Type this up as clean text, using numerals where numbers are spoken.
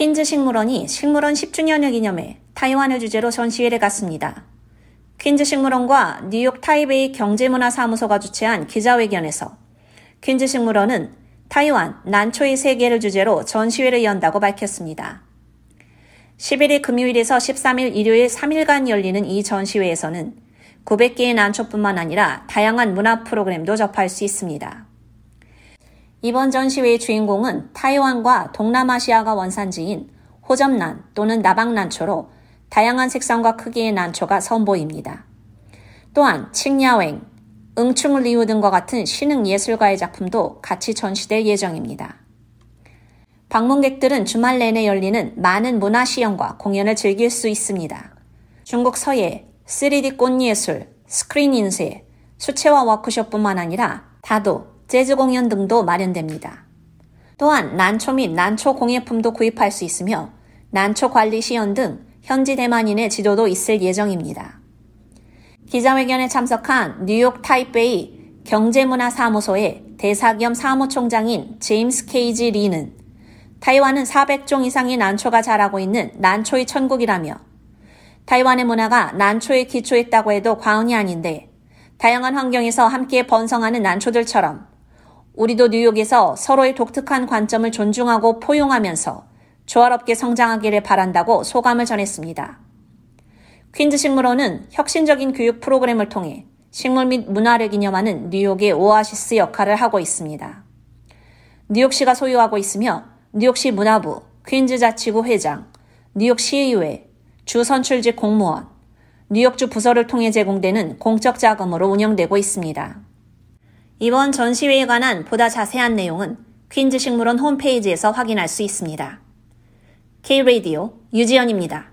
퀸즈 식물원이 식물원 10주년을 기념해 타이완을 주제로 전시회를 갖습니다. 퀸즈 식물원과 뉴욕 타이베이 경제문화사무소가 주최한 기자회견에서 퀸즈 식물원은 타이완, 난초의 세계를 주제로 전시회를 연다고 밝혔습니다. 11일 금요일에서 13일 일요일 3일간 열리는 이 전시회에서는 900개의 난초뿐만 아니라 다양한 문화 프로그램도 접할 수 있습니다. 이번 전시회의 주인공은 타이완과 동남아시아가 원산지인 호접난 또는 나방난초로 다양한 색상과 크기의 난초가 선보입니다. 또한 칭야웽, 응충리우 등과 같은 신흥 예술가의 작품도 같이 전시될 예정입니다. 방문객들은 주말 내내 열리는 많은 문화 시연과 공연을 즐길 수 있습니다. 중국 서예, 3D 꽃예술, 스크린 인쇄, 수채화 워크숍뿐만 아니라 다도, 재즈 공연 등도 마련됩니다. 또한 난초 및 난초 공예품도 구입할 수 있으며 난초 관리 시연 등 현지 대만인의 지도도 있을 예정입니다. 기자회견에 참석한 뉴욕 타이베이 경제문화사무소의 대사 겸 사무총장인 제임스 케이지 리는 타이완은 400종 이상의 난초가 자라고 있는 난초의 천국이라며 타이완의 문화가 난초에 기초했다고 해도 과언이 아닌데 다양한 환경에서 함께 번성하는 난초들처럼 우리도 뉴욕에서 서로의 독특한 관점을 존중하고 포용하면서 조화롭게 성장하기를 바란다고 소감을 전했습니다. 퀸즈 식물원은 혁신적인 교육 프로그램을 통해 식물 및 문화를 기념하는 뉴욕의 오아시스 역할을 하고 있습니다. 뉴욕시가 소유하고 있으며 뉴욕시 문화부, 퀸즈 자치구 회장, 뉴욕시의회, 주선출직 공무원, 뉴욕주 부서를 통해 제공되는 공적 자금으로 운영되고 있습니다. 이번 전시회에 관한 보다 자세한 내용은 퀸즈 식물원 홈페이지에서 확인할 수 있습니다. K-라디오 유지연입니다.